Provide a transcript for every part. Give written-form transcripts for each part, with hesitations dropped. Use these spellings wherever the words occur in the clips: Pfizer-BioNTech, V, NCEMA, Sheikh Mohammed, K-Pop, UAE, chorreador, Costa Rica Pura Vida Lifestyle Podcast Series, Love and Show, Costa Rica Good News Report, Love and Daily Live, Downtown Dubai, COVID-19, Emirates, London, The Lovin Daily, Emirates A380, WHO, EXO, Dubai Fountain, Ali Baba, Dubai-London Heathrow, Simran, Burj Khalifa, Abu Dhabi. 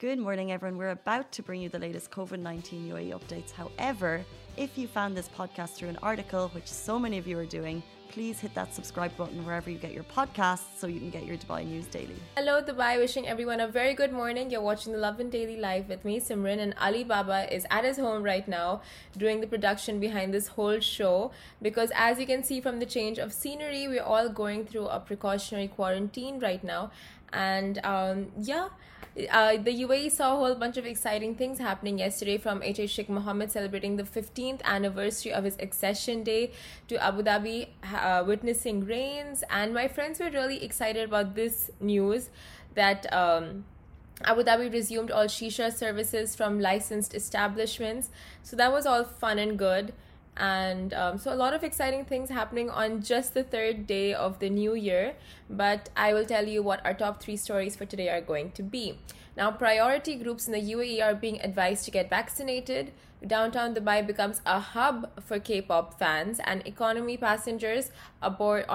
Good morning, everyone. We're about to bring you the latest COVID-19 UAE updates. However, if you found this podcast through an article, which so many of you are doing, please hit that subscribe button wherever you get your podcasts so you can get your Dubai news daily. Hello, Dubai. Wishing everyone a very good morning. You're watching the Love and Daily Live with me, Simran, and Ali Baba is at his home right now doing the production behind this whole show because, as you can see from the change of scenery, we're all going through a precautionary quarantine right now. And the UAE saw a whole bunch of exciting things happening yesterday, from Sheikh Mohammed celebrating the 15th anniversary of his accession day to Abu Dhabi witnessing rains. And my friends were really excited about this news that Abu Dhabi resumed all shisha services from licensed establishments. So that was all fun and good. And so a lot of exciting things happening on just the third day of the new year. But I will tell you what our top three stories for today are going to be. Now, priority groups in the UAE are being advised to get vaccinated. Downtown Dubai becomes a hub for K-pop fans, and economy passengers on board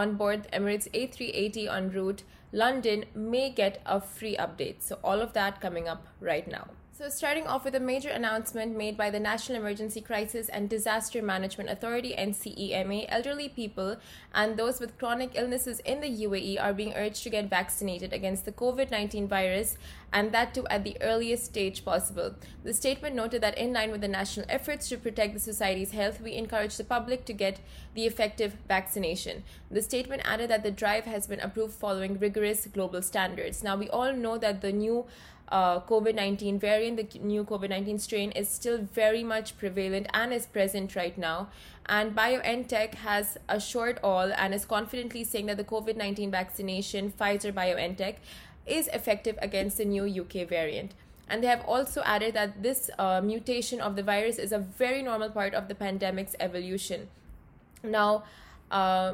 Emirates A380 en route London may get a free update. So all of that coming up right now. So starting off with a major announcement made by the National Emergency Crisis and Disaster Management Authority, NCEMA, elderly people and those with chronic illnesses in the UAE are being urged to get vaccinated against the COVID-19 virus, and that too at the earliest stage possible. The statement noted that in line with the national efforts to protect the society's health, we encourage the public to get the effective vaccination. The statement added that the drive has been approved following rigorous global standards. Now, we all know that the new COVID-19 variant, the new COVID-19 strain, is still very much prevalent and is present right now. And BioNTech has assured all and is confidently saying that the COVID-19 vaccination, Pfizer-BioNTech, is effective against the new UK variant. And they have also added that this mutation of the virus is a very normal part of the pandemic's evolution. Now,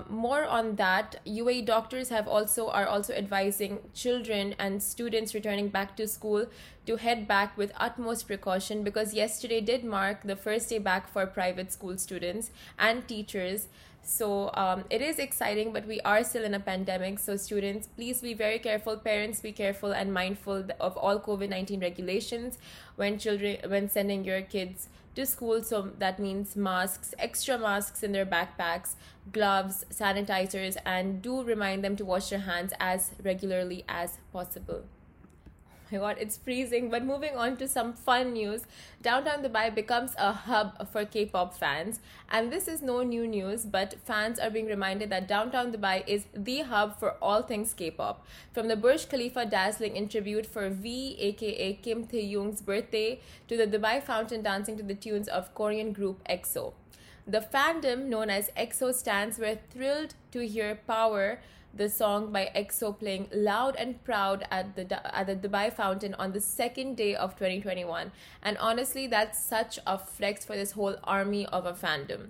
more on that, UAE doctors are also advising children and students returning back to school to head back with utmost precaution, because yesterday did mark the first day back for private school students and teachers. So it is exciting, but we are still in a pandemic. So students, please be very careful. Parents, be careful and mindful of all COVID-19 regulations when sending your kids to school. So that means masks, extra masks in their backpacks, gloves, sanitizers, and do remind them to wash their hands as regularly as possible. Oh my God, it's freezing. But moving on to some fun news, Downtown Dubai becomes a hub for K-pop fans. And this is no new news, but fans are being reminded that Downtown Dubai is the hub for all things K-pop. From the Burj Khalifa dazzling in tribute for V, aka Kim Tae-yoong's birthday, to the Dubai Fountain dancing to the tunes of Korean group EXO. The fandom known as EXO stands were thrilled to hear Power, the song by EXO, playing loud and proud at the Dubai Fountain on the second day of 2021. And honestly, that's such a flex for this whole army of a fandom.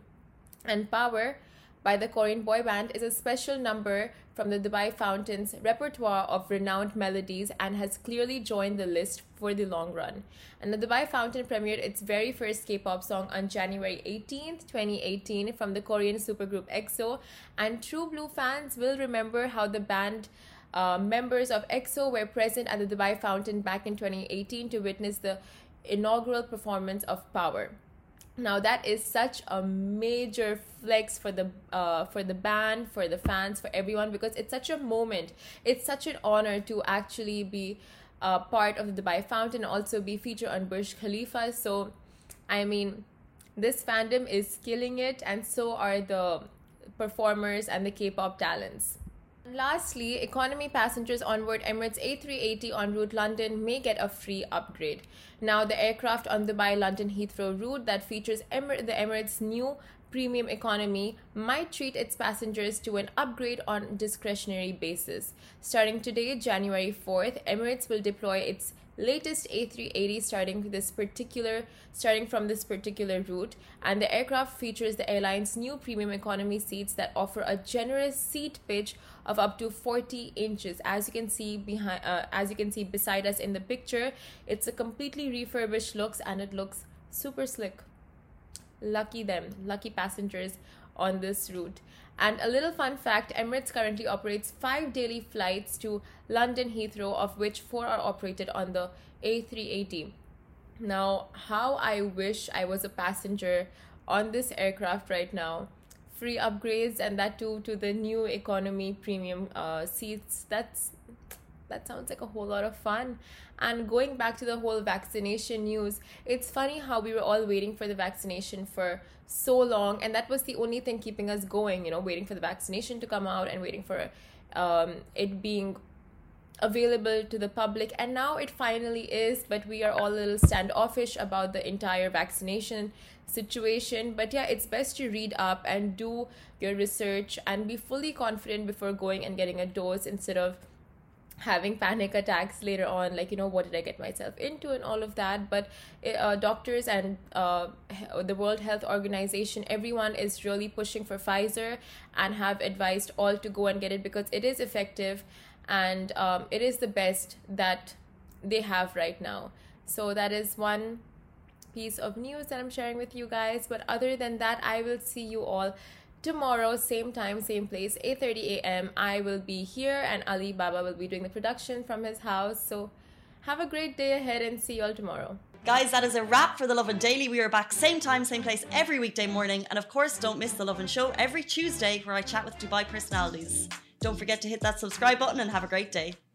And Power by the Korean boy band is a special number from the Dubai Fountain's repertoire of renowned melodies and has clearly joined the list for the long run. And the Dubai Fountain premiered its very first K-pop song on January 18th, 2018 from the Korean supergroup EXO, and True Blue fans will remember how the band members of EXO were present at the Dubai Fountain back in 2018 to witness the inaugural performance of Power. Now, that is such a major flex for the band, for the fans, for everyone, because it's such a moment. It's such an honor to actually be part of the Dubai Fountain, also be featured on Burj Khalifa. So, I mean, this fandom is killing it, and so are the performers and the K-pop talents. Lastly, economy passengers onboard Emirates A380 en route London may get a free upgrade. Now, the aircraft on Dubai-London Heathrow route that features the Emirates' new premium economy might treat its passengers to an upgrade on discretionary basis. Starting today, January 4th, Emirates will deploy its latest A380 starting from this particular route, and the aircraft features the airline's new premium economy seats that offer a generous seat pitch of up to 40 inches. As you can see beside us in the picture, it's a completely refurbished look and it looks super slick. Lucky them, lucky passengers on this route. And a little fun fact, Emirates currently operates 5 daily flights to London Heathrow, of which 4 are operated on the A380. Now, how I wish I was a passenger on this aircraft right now. Free upgrades, and that too to the new economy premium seats. That sounds like a whole lot of fun. And going back to the whole vaccination news, it's funny how we were all waiting for the vaccination for so long, and that was the only thing keeping us going, you know, waiting for the vaccination to come out and waiting for it being available to the public. And now it finally is, but we are all a little standoffish about the entire vaccination situation. But yeah, it's best to read up and do your research and be fully confident before going and getting a dose, instead of having panic attacks later on, like, you know, what did I get myself into and all of that. But doctors and the World Health Organization, everyone is really pushing for Pfizer and have advised all to go and get it because it is effective and it is the best that they have right now. So that is one piece of news that I'm sharing with you guys. But other than that, I will see you all tomorrow, same time, same place, 8:30 a.m. I will be here and Ali Baba will be doing the production from his house. So have a great day ahead and see you all tomorrow. Guys, that is a wrap for the Love and Daily. We are back same time, same place every weekday morning. And of course, don't miss the Love and Show every Tuesday where I chat with Dubai personalities. Don't forget to hit that subscribe button and have a great day.